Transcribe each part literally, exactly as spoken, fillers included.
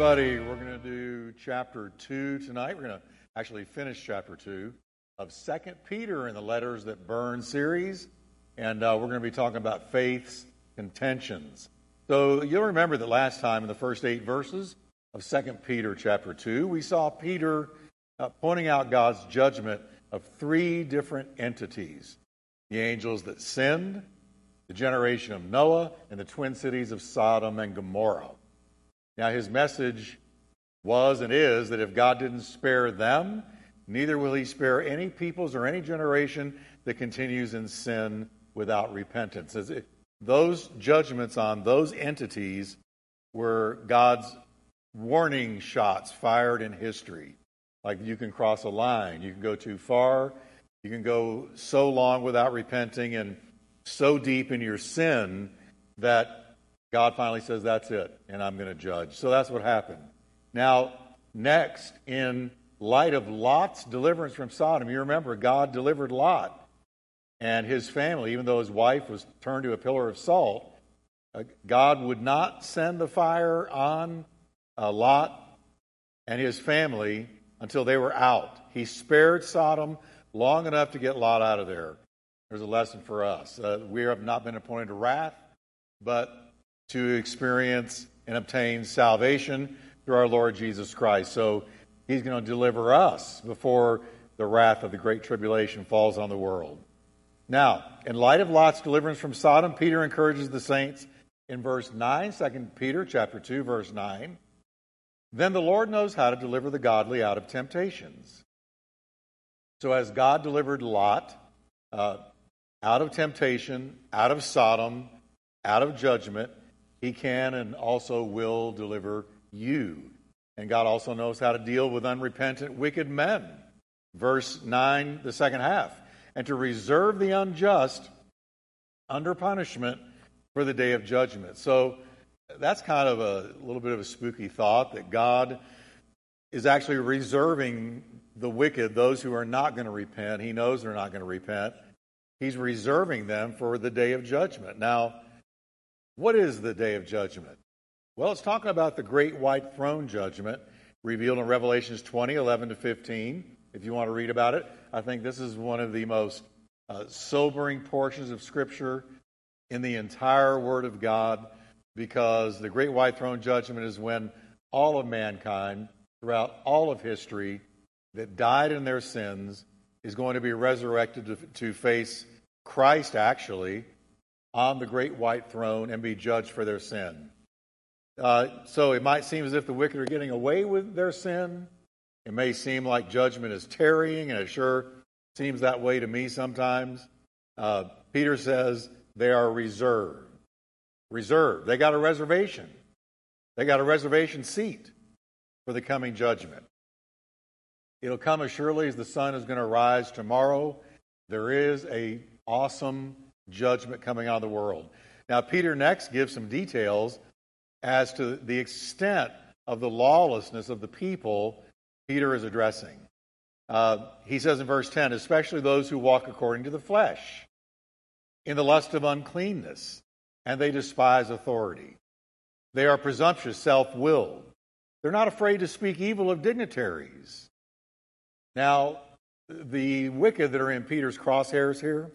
everybody. We're going to do chapter two tonight. We're going to actually finish chapter two of Second Peter in the Letters That Burn series. And uh, we're going to be talking about faith's contentions. So you'll remember that last time in the first eight verses of Second Peter chapter two, we saw Peter uh, pointing out God's judgment of three different entities: the angels that sinned, the generation of Noah, and the twin cities of Sodom and Gomorrah. Now, his message was and is that if God didn't spare them, neither will he spare any peoples or any generation that continues in sin without repentance. It, those judgments on those entities were God's warning shots fired in history. Like, you can cross a line, you can go too far, you can go so long without repenting and so deep in your sin that God finally says, that's it, and I'm going to judge. So that's what happened. Now, next, in light of Lot's deliverance from Sodom, you remember God delivered Lot and his family, even though his wife was turned to a pillar of salt. Uh, God would not send the fire on uh, Lot and his family until they were out. He spared Sodom long enough to get Lot out of there. There's a lesson for us. Uh, we have not been appointed to wrath, but to experience and obtain salvation through our Lord Jesus Christ. So he's going to deliver us before the wrath of the great tribulation falls on the world. Now, in light of Lot's deliverance from Sodom, Peter encourages the saints in verse nine, Second Peter chapter two, verse nine. Then the Lord knows how to deliver the godly out of temptations. So as God delivered Lot uh, out of temptation, out of Sodom, out of judgment, he can and also will deliver you. And God also knows how to deal with unrepentant, wicked men. Verse nine, the second half. And to reserve the unjust under punishment for the day of judgment. So that's kind of a little bit of a spooky thought, that God is actually reserving the wicked, those who are not going to repent. He knows they're not going to repent. He's reserving them for the day of judgment. Now, what is the day of judgment? Well, it's talking about the Great White Throne Judgment revealed in Revelations twenty, eleven to fifteen. If you want to read about it, I think this is one of the most uh, sobering portions of Scripture in the entire Word of God, because the Great White Throne Judgment is when all of mankind throughout all of history that died in their sins is going to be resurrected to, to face Christ, actually, on the great white throne and be judged for their sin. Uh, so it might seem as if the wicked are getting away with their sin. It may seem like judgment is tarrying, and it sure seems that way to me sometimes. Uh, Peter says they are reserved. Reserved. They got a reservation. They got a reservation seat for the coming judgment. It'll come as surely as the sun is going to rise tomorrow. There is a awesome judgment coming on the world. Now, Peter next gives some details as to the extent of the lawlessness of the people Peter is addressing. Uh, he says in verse ten, especially those who walk according to the flesh, in the lust of uncleanness, and they despise authority. They are presumptuous, self-willed. They're not afraid to speak evil of dignitaries. Now, the wicked that are in Peter's crosshairs here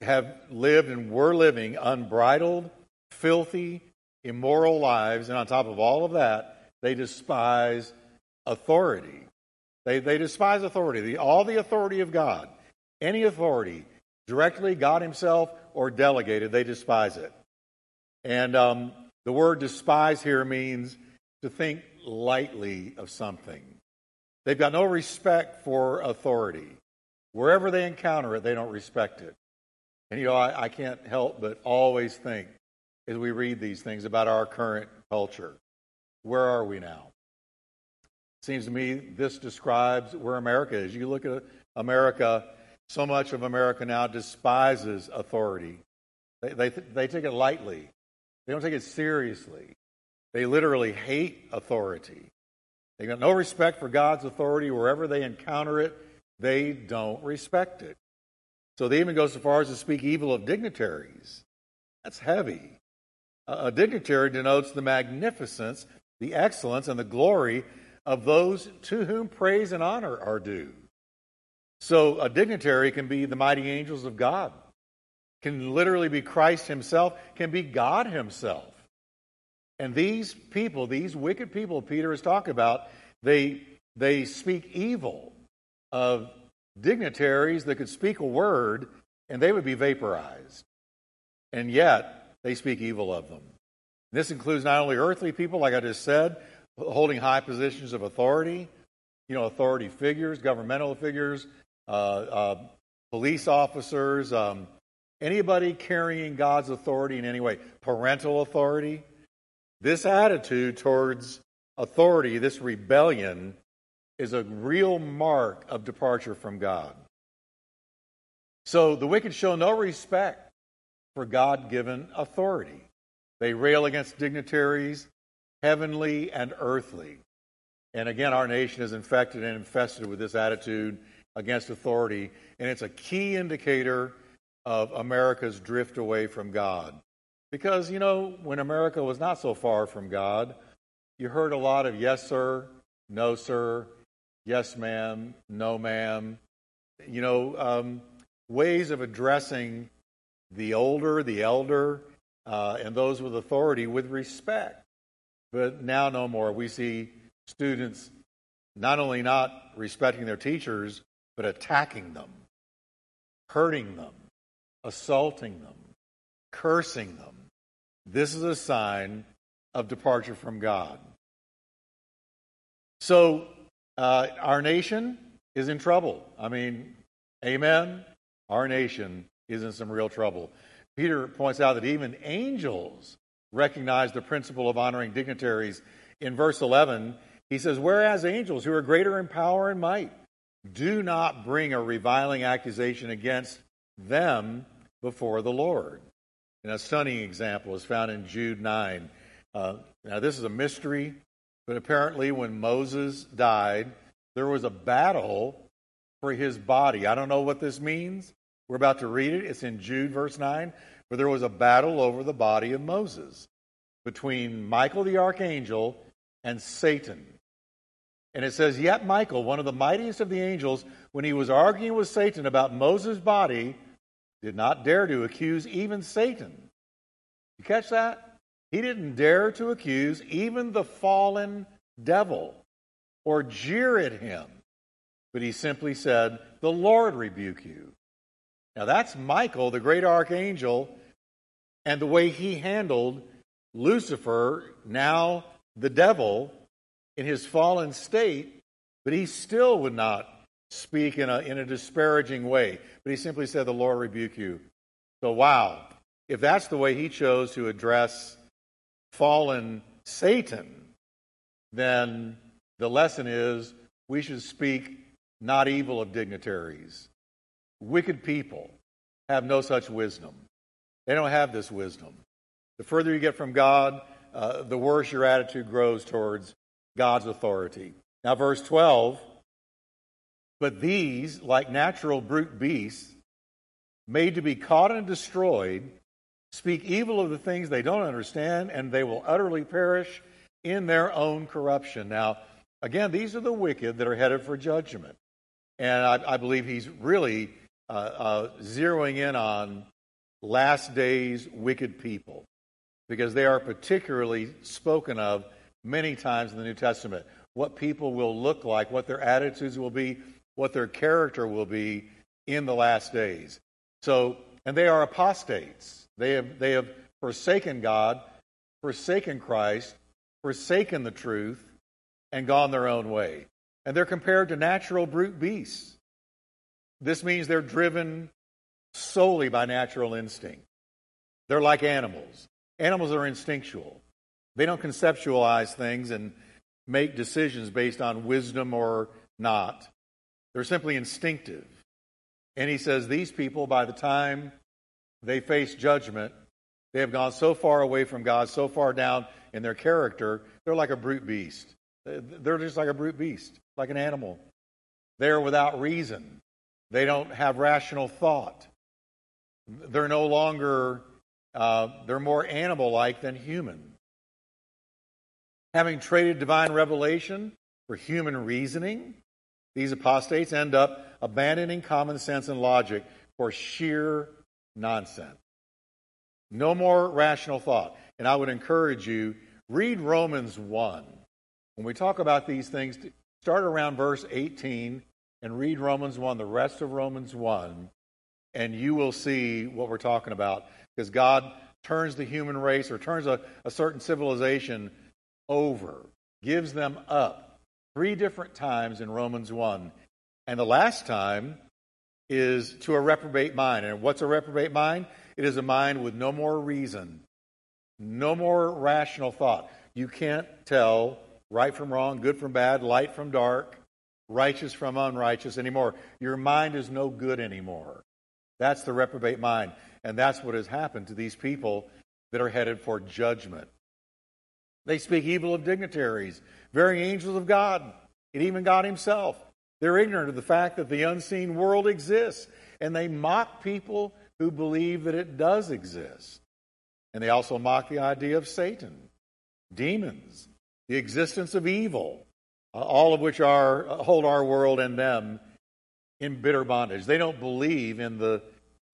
have lived and were living unbridled, filthy, immoral lives, and on top of all of that, they despise authority. They they despise authority, the, all the authority of God, any authority, directly God himself or delegated, they despise it. And um, the word despise here means to think lightly of something. They've got no respect for authority. Wherever they encounter it, they don't respect it. And, you know, I, I can't help but always think, as we read these things, about our current culture. Where are we now? Seems to me this describes where America is. You look at America, so much of America now despises authority. They, they, they take it lightly. They don't take it seriously. They literally hate authority. They've got no respect for God's authority. Wherever they encounter it, they don't respect it. So they even go so far as to speak evil of dignitaries. That's heavy. A dignitary denotes the magnificence, the excellence and the glory of those to whom praise and honor are due. So a dignitary can be the mighty angels of God, can literally be Christ himself, can be God himself. And these people, these wicked people Peter is talking about, they they speak evil of dignitaries that could speak a word and they would be vaporized. And yet they speak evil of them. This includes not only earthly people, like I just said, holding high positions of authority, you know, authority figures, governmental figures, uh, uh, police officers, um, anybody carrying God's authority in any way, parental authority. This attitude towards authority, this rebellion, is a real mark of departure from God. So the wicked show no respect for God-given authority. They rail against dignitaries, heavenly and earthly. And again, our nation is infected and infested with this attitude against authority, and it's a key indicator of America's drift away from God. Because, you know, when America was not so far from God, you heard a lot of yes, sir, no, sir, yes, ma'am, no, ma'am. You know, um, ways of addressing the older, the elder, uh, and those with authority with respect. But now no more. We see students not only not respecting their teachers, but attacking them, hurting them, assaulting them, cursing them. This is a sign of departure from God. So uh, our nation is in trouble. I mean, amen? Our nation is in some real trouble. Peter points out that even angels recognize the principle of honoring dignitaries. In verse eleven, he says, "Whereas angels, who are greater in power and might, do not bring a reviling accusation against them before the Lord." And a stunning example is found in Jude nine. Uh, now, this is a mystery, but apparently when Moses died, there was a battle for his body. I don't know what this means. We're about to read it. It's in Jude, verse nine. But there was a battle over the body of Moses between Michael the archangel and Satan. And it says, "Yet Michael, one of the mightiest of the angels, when he was arguing with Satan about Moses' body, did not dare to accuse even Satan." You catch that? He didn't dare to accuse even the fallen devil or jeer at him. But he simply said, "The Lord rebuke you." Now that's Michael, the great archangel, and the way he handled Lucifer, now the devil, in his fallen state, but he still would not speak in a in a disparaging way, but he simply said, "The Lord rebuke you." So wow, if that's the way he chose to address fallen Satan, then the lesson is we should speak not evil of dignitaries. Wicked people have no such wisdom. They don't have this wisdom. The further you get from God, uh, the worse your attitude grows towards God's authority. Now verse twelve, "But these, like natural brute beasts, made to be caught and destroyed, speak evil of the things they don't understand, and they will utterly perish in their own corruption." Now, again, these are the wicked that are headed for judgment. And I, I believe he's really uh, uh, zeroing in on last days wicked people, because they are particularly spoken of many times in the New Testament. What people will look like, what their attitudes will be, what their character will be in the last days. So, and they are apostates. They have they have forsaken God, forsaken Christ, forsaken the truth, and gone their own way. And they're compared to natural brute beasts. This means they're driven solely by natural instinct. They're like animals. Animals are instinctual. They don't conceptualize things and make decisions based on wisdom or not. They're simply instinctive. And he says these people, by the time they face judgment, they have gone so far away from God, so far down in their character, they're like a brute beast. They're just like a brute beast, like an animal. They're without reason. They don't have rational thought. They're no longer, uh, they're more animal-like than human. Having traded divine revelation for human reasoning, these apostates end up abandoning common sense and logic for sheer nonsense. No more rational thought. And I would encourage you, read Romans one. When we talk about these things, start around verse eighteen and read Romans one, the rest of Romans one, and you will see what we're talking about. Because God turns the human race, or turns a, a certain civilization over, gives them up three different times in Romans one. And the last time is to a reprobate mind. And what's a reprobate mind? It is a mind with no more reason, no more rational thought. You can't tell right from wrong, good from bad, light from dark, righteous from unrighteous anymore. Your mind is no good anymore. That's the reprobate mind. And that's what has happened to these people that are headed for judgment. They speak evil of dignitaries, varying angels of God, and even God himself. They're ignorant of the fact that the unseen world exists, and they mock people who believe that it does exist. And they also mock the idea of Satan, demons, the existence of evil, all of which are hold our world and them in bitter bondage. They don't believe in the,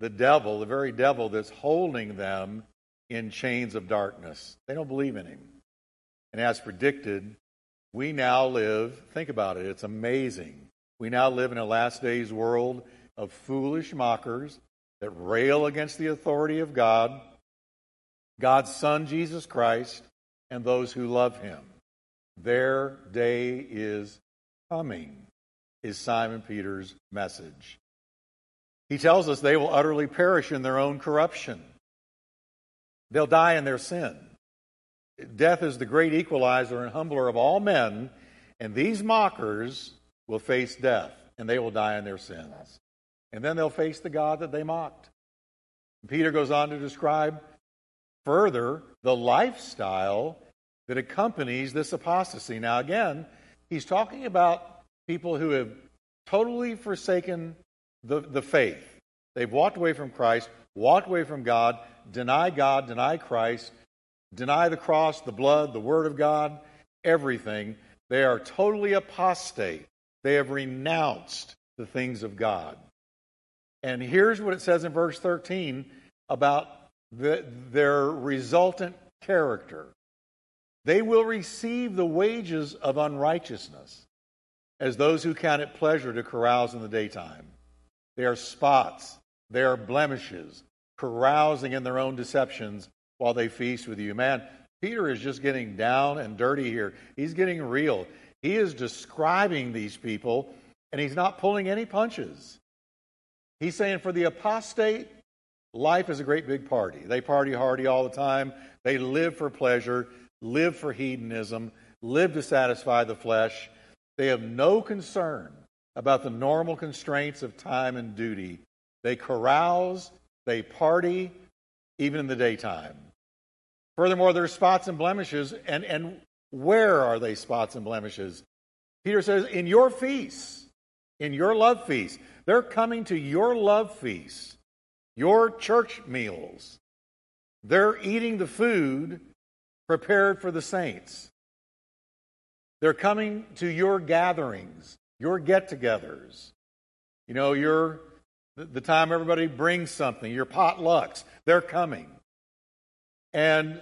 the devil, the very devil that's holding them in chains of darkness. They don't believe in him. And as predicted, we now live, think about it, it's amazing. We now live in a last days world of foolish mockers that rail against the authority of God, God's Son, Jesus Christ, and those who love him. Their day is coming, is Simon Peter's message. He tells us they will utterly perish in their own corruption. They'll die in their sin. Death is the great equalizer and humbler of all men, and these mockers will face death, and they will die in their sins. And then they'll face the God that they mocked. Peter goes on to describe further the lifestyle that accompanies this apostasy. Now again, he's talking about people who have totally forsaken the, the faith. They've walked away from Christ, walked away from God, deny God, deny Christ, deny the cross, the blood, the Word of God, everything. They are totally apostate. They have renounced the things of God. And here's what it says in verse thirteen about the, their resultant character. They will receive the wages of unrighteousness as those who count it pleasure to carouse in the daytime. They are spots. They are blemishes, carousing in their own deceptions while they feast with you. Man, Peter is just getting down and dirty here. He's getting real. He is describing these people, and he's not pulling any punches. He's saying for the apostate, life is a great big party. They party hardy all the time. They live for pleasure, live for hedonism, live to satisfy the flesh. They have no concern about the normal constraints of time and duty. They carouse, they party, even in the daytime. Furthermore, there are spots and blemishes. And, and where are they spots and blemishes? Peter says, in your feasts, in your love feasts. They're coming to your love feasts, your church meals. They're eating the food prepared for the saints. They're coming to your gatherings, your get-togethers. You know, your the time everybody brings something, your potlucks, they're coming. And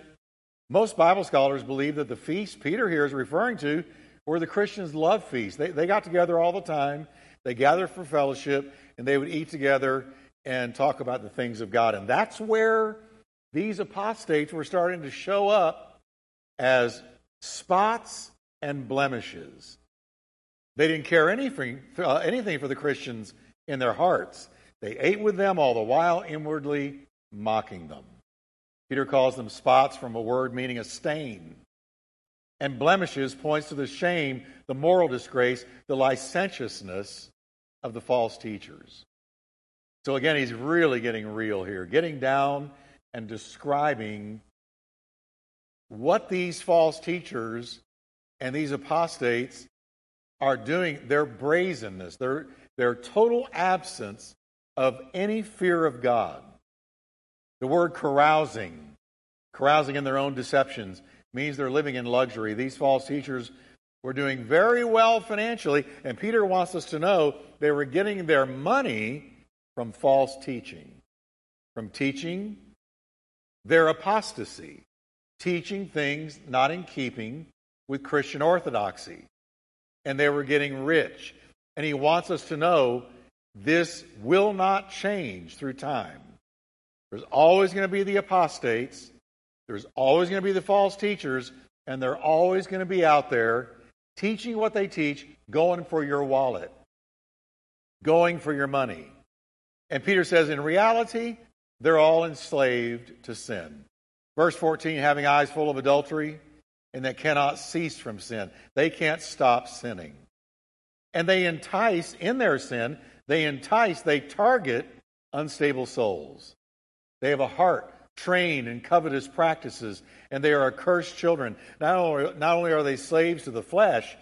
most Bible scholars believe that the feasts Peter here is referring to were the Christians' love feasts. They, they got together all the time. They gathered for fellowship, and they would eat together and talk about the things of God. And that's where these apostates were starting to show up as spots and blemishes. They didn't care anything, uh, anything for the Christians in their hearts. They ate with them all the while inwardly mocking them. Peter calls them spots from a word meaning a stain. And blemishes points to the shame, the moral disgrace, the licentiousness of the false teachers. So again, he's really getting real here, getting down and describing what these false teachers and these apostates are doing, their brazenness, their, their total absence of any fear of God. The word carousing, carousing in their own deceptions, means they're living in luxury. These false teachers were doing very well financially, and Peter wants us to know they were getting their money from false teaching, from teaching their apostasy, teaching things not in keeping with Christian orthodoxy. And they were getting rich. And he wants us to know this will not change through time. There's always going to be the apostates. There's always going to be the false teachers. And they're always going to be out there teaching what they teach, going for your wallet, going for your money. And Peter says, in reality, they're all enslaved to sin. Verse fourteen, having eyes full of adultery, and that cannot cease from sin. They can't stop sinning. And they entice in their sin, they entice, they target unstable souls. They have a heart trained in covetous practices, and they are accursed children. Not only, not only are they slaves to the flesh,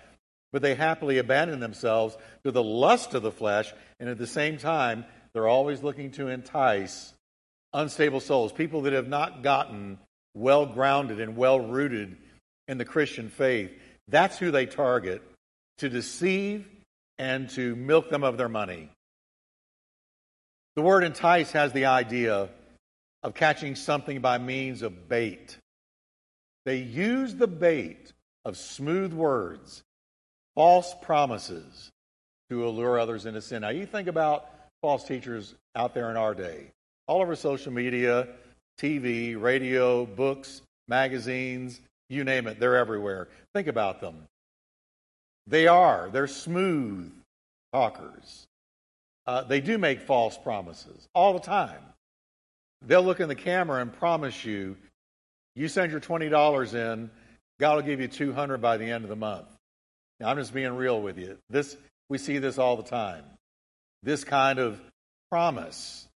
but they happily abandon themselves to the lust of the flesh, and at the same time, they're always looking to entice unstable souls, people that have not gotten well-grounded and well-rooted in the Christian faith. That's who they target to deceive and to milk them of their money. The word entice has the idea of catching something by means of bait. They use the bait of smooth words, false promises, to allure others into sin. Now, you think about false teachers out there in our day. All over social media, T V, radio, books, magazines, you name it, they're everywhere. Think about them. They are. They're smooth talkers. Uh, they do make false promises all the time. They'll look in the camera and promise you, you send your twenty dollars in, God will give you two hundred dollars by the end of the month. Now, I'm just being real with you. This, we see this all the time. This kind of promise.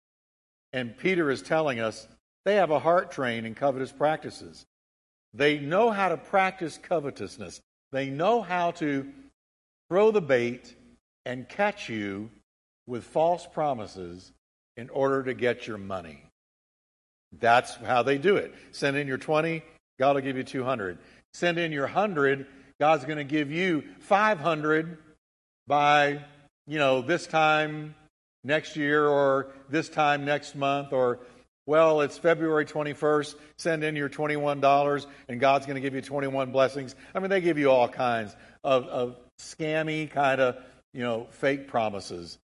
And Peter is telling us they have a heart trained in covetous practices. They know how to practice covetousness. They know how to throw the bait and catch you with false promises in order to get your money. That's how they do it. Send in your twenty, God will give you two hundred. Send in your one hundred, God's going to give you five hundred by, you know, this time next year, or this time next month, or, well, it's February twenty-first, send in your twenty-one dollars, and God's going to give you twenty-one blessings. I mean, they give you all kinds of, of scammy kind of, you know, fake promises.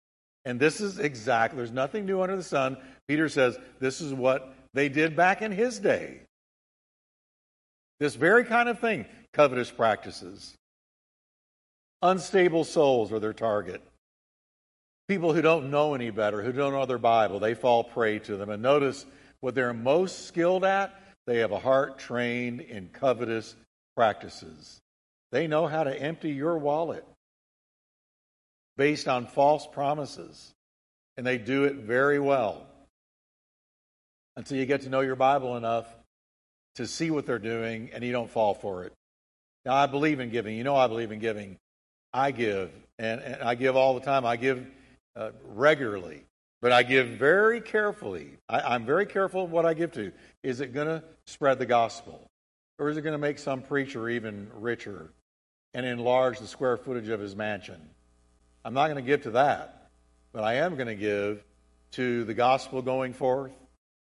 And this is exactly, there's nothing new under the sun. Peter says this is what they did back in his day. This very kind of thing, covetous practices. Unstable souls are their target. People who don't know any better, who don't know their Bible, they fall prey to them. And notice what they're most skilled at, they have a heart trained in covetous practices. They know how to empty your wallet based on false promises. And they do it very well. Until you get to know your Bible enough to see what they're doing and you don't fall for it. Now, I believe in giving. You know I believe in giving. I give, and, and I give all the time. I give Uh, regularly, but I give very carefully. I, I'm very careful of what I give to. Is it going to spread the gospel? Or is it going to make some preacher even richer and enlarge the square footage of his mansion? I'm not going to give to that, but I am going to give to the gospel going forth.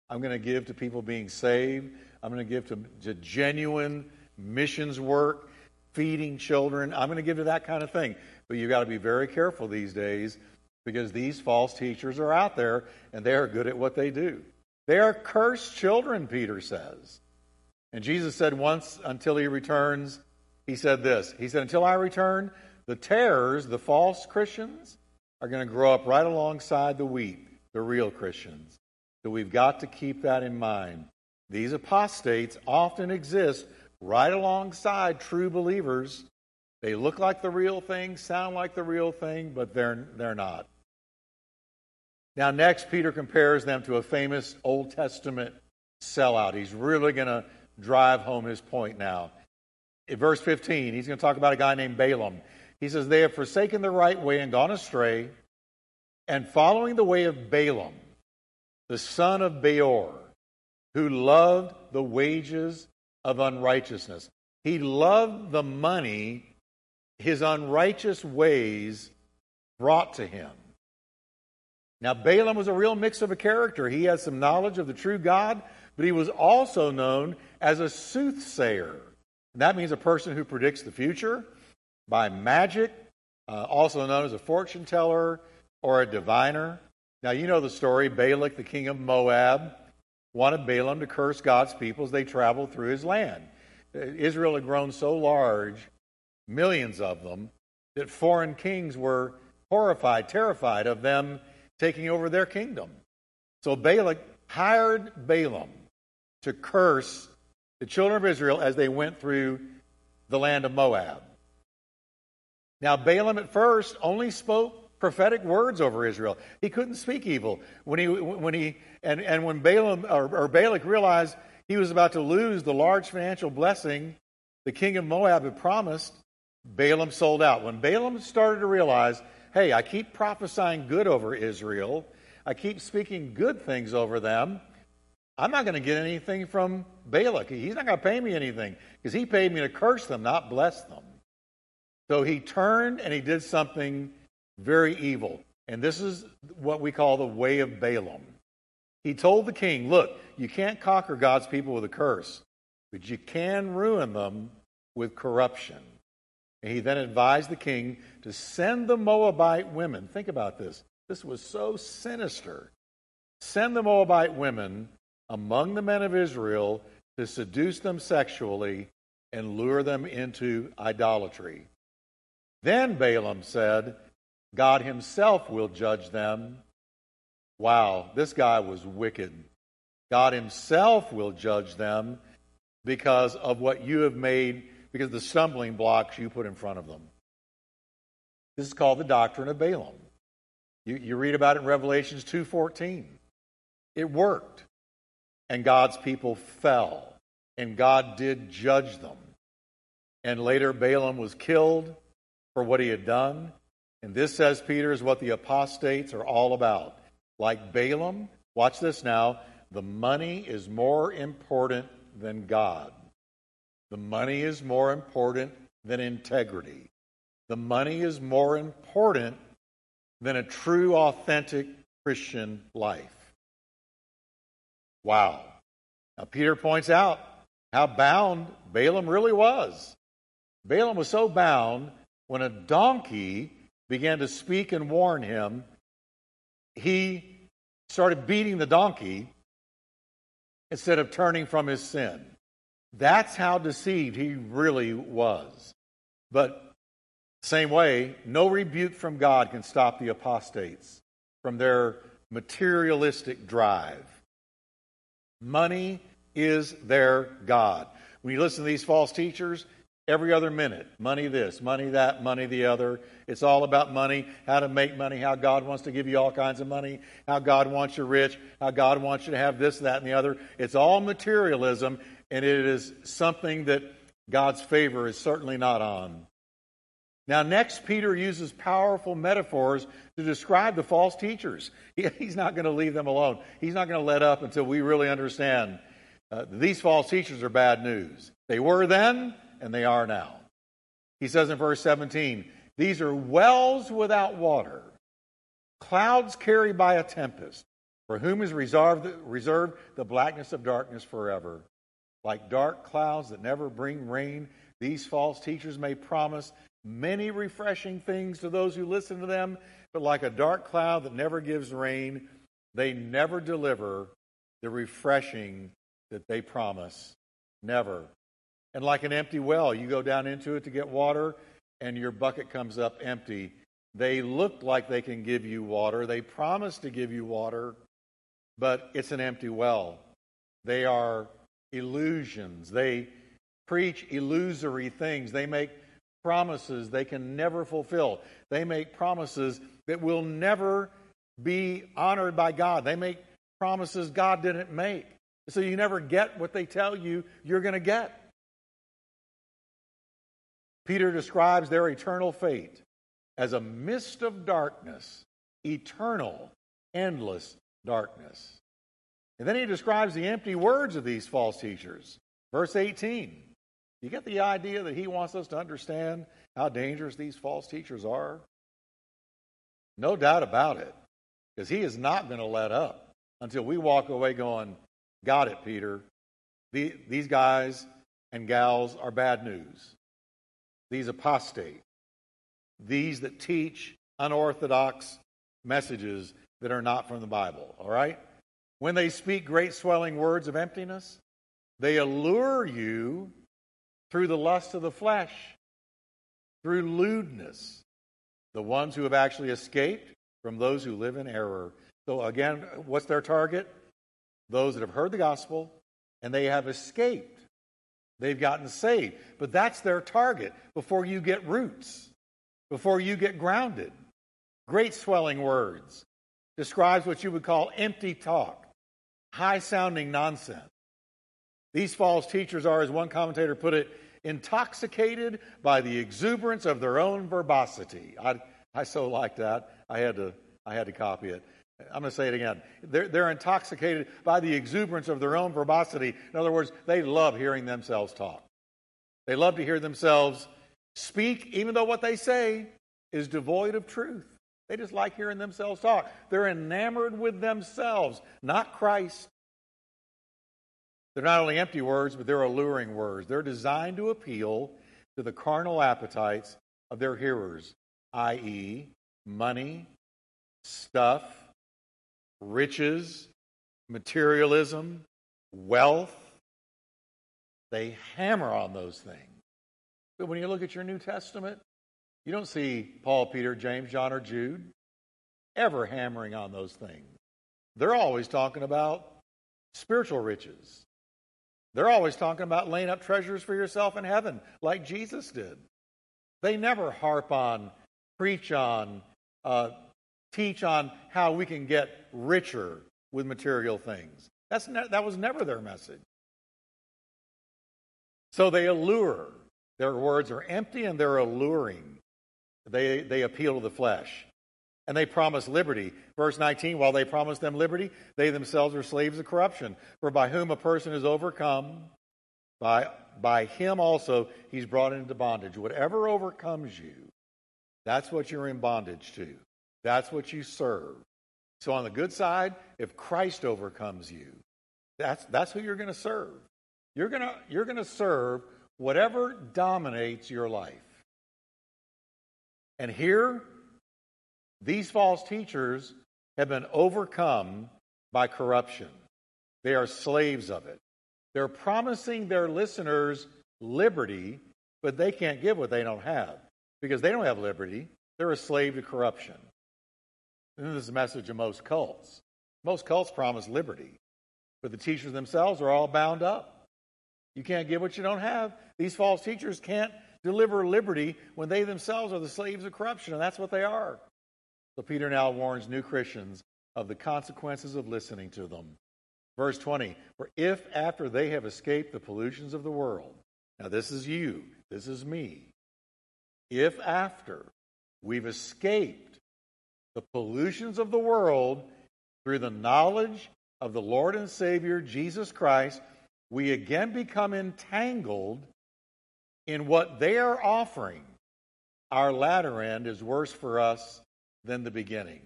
I'm going to give to people being saved. I'm going to give to, to genuine missions work, feeding children. I'm going to give to that kind of thing. But you've got to be very careful these days, because these false teachers are out there, and they are good at what they do. They are cursed children, Peter says. And Jesus said once, until he returns, he said this. He said, until I return, the tares, the false Christians, are going to grow up right alongside the wheat, the real Christians. So we've got to keep that in mind. These apostates often exist right alongside true believers. They look like the real thing, sound like the real thing, but they're, they're not. Now, next, Peter compares them to a famous Old Testament sellout. He's really going to drive home his point now. In verse fifteen, he's going to talk about a guy named Balaam. He says, they have forsaken the right way and gone astray, and following the way of Balaam, the son of Beor, who loved the wages of unrighteousness. He loved the money his unrighteous ways brought to him. Now, Balaam was a real mix of a character. He had some knowledge of the true God, but he was also known as a soothsayer. And that means a person who predicts the future by magic, uh, also known as a fortune teller or a diviner. Now, you know the story. Balak, the king of Moab, wanted Balaam to curse God's people as they traveled through his land. Israel had grown so large, millions of them, that foreign kings were horrified, terrified of them taking over their kingdom. So Balak hired Balaam to curse the children of Israel as they went through the land of Moab. Now, Balaam at first only spoke prophetic words over Israel. He couldn't speak evil. When he, when he, and, and when Balaam or, or Balak realized he was about to lose the large financial blessing the king of Moab had promised, Balaam sold out. When Balaam started to realize, hey, I keep prophesying good over Israel, I keep speaking good things over them, I'm not going to get anything from Balak. He's not going to pay me anything because he paid me to curse them, not bless them. So he turned and he did something very evil. And this is what we call the way of Balaam. He told the king, look, you can't conquer God's people with a curse, but you can ruin them with corruption. And he then advised the king to send the Moabite women. Think about this. This was so sinister. Send the Moabite women among the men of Israel to seduce them sexually and lure them into idolatry. Then Balaam said, God himself will judge them. Wow, this guy was wicked. God himself will judge them because of what you have made, because of the stumbling blocks you put in front of them. This is called the doctrine of Balaam. You, you read about it in Revelation two fourteen. It worked, and God's people fell, and God did judge them. And later Balaam was killed for what he had done. And this, says Peter, is what the apostates are all about. Like Balaam, watch this now, the money is more important than God. The money is more important than integrity. The money is more important than a true, authentic Christian life. Wow. Now, Peter points out how bound Balaam really was. Balaam was so bound, when a donkey began to speak and warn him, he started beating the donkey instead of turning from his sin. That's how deceived he really was. But same way, no rebuke from God can stop the apostates from their materialistic drive. Money is their God. When you listen to these false teachers, every other minute, money this, money that, money the other. It's all about money, how to make money, how God wants to give you all kinds of money, how God wants you rich, how God wants you to have this, that, and the other. It's all materialism, and it is something that God's favor is certainly not on. Now, next, Peter uses powerful metaphors to describe the false teachers. He, he's not going to leave them alone. He's not going to let up until we really understand uh, these false teachers are bad news. They were then, and they are now. He says in verse seventeen, these are wells without water, clouds carried by a tempest, for whom is reserved, reserved the blackness of darkness forever. Like dark clouds that never bring rain, these false teachers may promise many refreshing things to those who listen to them, but like a dark cloud that never gives rain, they never deliver the refreshing that they promise. Never. And like an empty well, you go down into it to get water, and your bucket comes up empty. They look like they can give you water. They promise to give you water, but it's an empty well. They are illusions. They preach illusory things. They make promises they can never fulfill. They make promises that will never be honored by God. They make promises God didn't make. So you never get what they tell you you're going to get. Peter describes their eternal fate as a mist of darkness, eternal, endless darkness. And then he describes the empty words of these false teachers. Verse eighteen, you get the idea that he wants us to understand how dangerous these false teachers are? No doubt about it, because he is not going to let up until we walk away going, got it, Peter. The, these guys and gals are bad news. These apostate. These that teach unorthodox messages that are not from the Bible, all right? When they speak great swelling words of emptiness, they allure you through the lust of the flesh, through lewdness, the ones who have actually escaped from those who live in error. So again, what's their target? Those that have heard the gospel, and they have escaped. They've gotten saved. But that's their target before you get roots, before you get grounded. Great swelling words describes what you would call empty talk, high-sounding nonsense. These false teachers are, as one commentator put it, intoxicated by the exuberance of their own verbosity. I, I so like that. I had to, I had to copy it. I'm going to say it again. They're, they're intoxicated by the exuberance of their own verbosity. In other words, they love hearing themselves talk. They love to hear themselves speak, even though what they say is devoid of truth. They just like hearing themselves talk. They're enamored with themselves, not Christ. They're not only empty words, but they're alluring words. They're designed to appeal to the carnal appetites of their hearers, that is, money, stuff, riches, materialism, wealth. They hammer on those things. But when you look at your New Testament, you don't see Paul, Peter, James, John, or Jude ever hammering on those things. They're always talking about spiritual riches. They're always talking about laying up treasures for yourself in heaven, like Jesus did. They never harp on, preach on, uh, teach on how we can get richer with material things. That's ne- that was never their message. So they allure. Their words are empty and they're alluring. They, they appeal to the flesh. And they promise liberty. Verse nineteen, while they promise them liberty, they themselves are slaves of corruption. For by whom a person is overcome, by, by him also he's brought into bondage. Whatever overcomes you, that's what you're in bondage to. That's what you serve. So on the good side, if Christ overcomes you, that's, that's who you're going to serve. You're going to, you're going to serve whatever dominates your life. And here, these false teachers have been overcome by corruption. They are slaves of it. They're promising their listeners liberty, but they can't give what they don't have because they don't have liberty. They're a slave to corruption. And this is the message of most cults. Most cults promise liberty, but the teachers themselves are all bound up. You can't give what you don't have. These false teachers can't deliver liberty when they themselves are the slaves of corruption, and that's what they are. So Peter now warns new Christians of the consequences of listening to them. Verse twenty, for if after they have escaped the pollutions of the world, now this is you, this is me, if after we've escaped the pollutions of the world through the knowledge of the Lord and Savior Jesus Christ, we again become entangled in what they are offering, our latter end is worse for us than the beginning.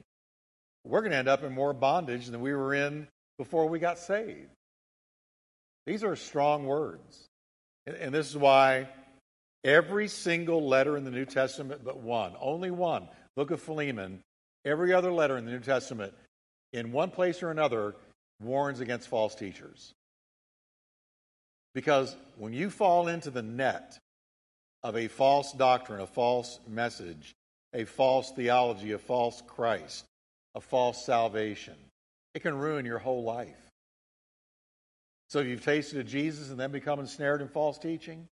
We're going to end up in more bondage than we were in before we got saved. These are strong words. And this is why every single letter in the New Testament but one, only one, Book of Philemon, every other letter in the New Testament, in one place or another, warns against false teachers. Because when you fall into the net of a false doctrine, a false message, a false theology, a false Christ, a false salvation, it can ruin your whole life. So if you've tasted of Jesus and then become ensnared in false teaching,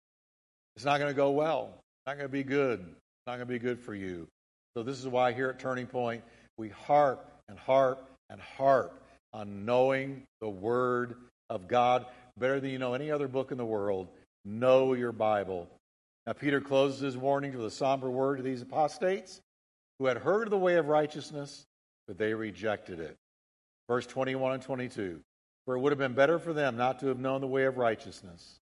it's not going to go well. It's not going to be good. It's not going to be good for you. So this is why here at Turning Point, we harp and harp and harp on knowing the Word of God better than you know any other book in the world. Know your Bible. Now, Peter closes his warnings with a somber word to these apostates who had heard of the way of righteousness, but they rejected it. Verse twenty-one and twenty-two, for it would have been better for them not to have known the way of righteousness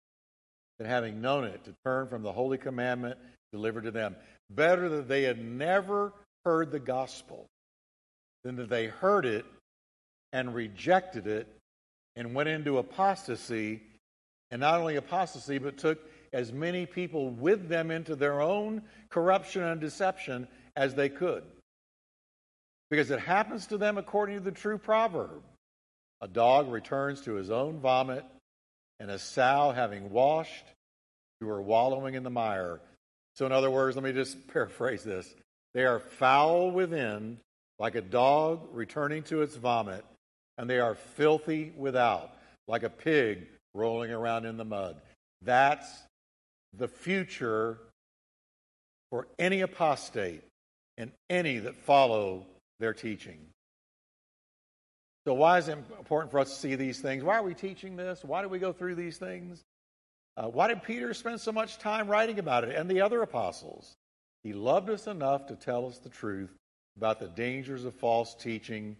than having known it, to turn from the holy commandment delivered to them. Better that they had never heard the gospel than that they heard it and rejected it and went into apostasy, and not only apostasy, but took as many people with them into their own corruption and deception as they could. Because it happens to them according to the true proverb. A dog returns to his own vomit, and a sow, having washed, you are wallowing in the mire. So in other words, let me just paraphrase this. They are foul within, like a dog returning to its vomit, and they are filthy without, like a pig rolling around in the mud. That's the future for any apostate and any that follow their teaching. So why is it important for us to see these things? Why are we teaching this? Why do we go through these things? Uh, why did Peter spend so much time writing about it, and the other apostles? He loved us enough to tell us the truth about the dangers of false teaching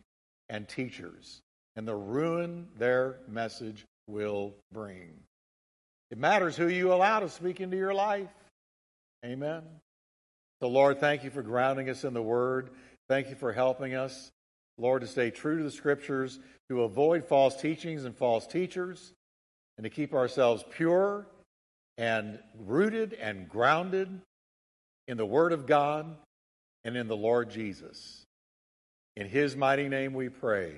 and teachers and the ruin their message will bring. It matters who you allow to speak into your life. Amen. So, Lord, thank you for grounding us in the Word. Thank you for helping us, Lord, to stay true to the Scriptures, to avoid false teachings and false teachers, and to keep ourselves pure and rooted and grounded in the Word of God and in the Lord Jesus. In His mighty name we pray.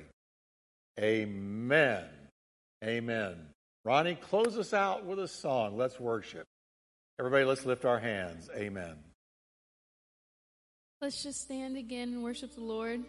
Amen. Amen. Ronnie, close us out with a song. Let's worship. Everybody, let's lift our hands. Amen. Let's just stand again and worship the Lord.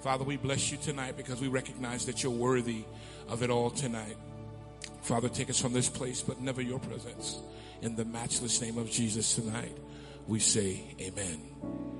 Father, we bless you tonight because we recognize that you're worthy of it all tonight. Father, take us from this place, but never your presence. In the matchless name of Jesus tonight, we say amen.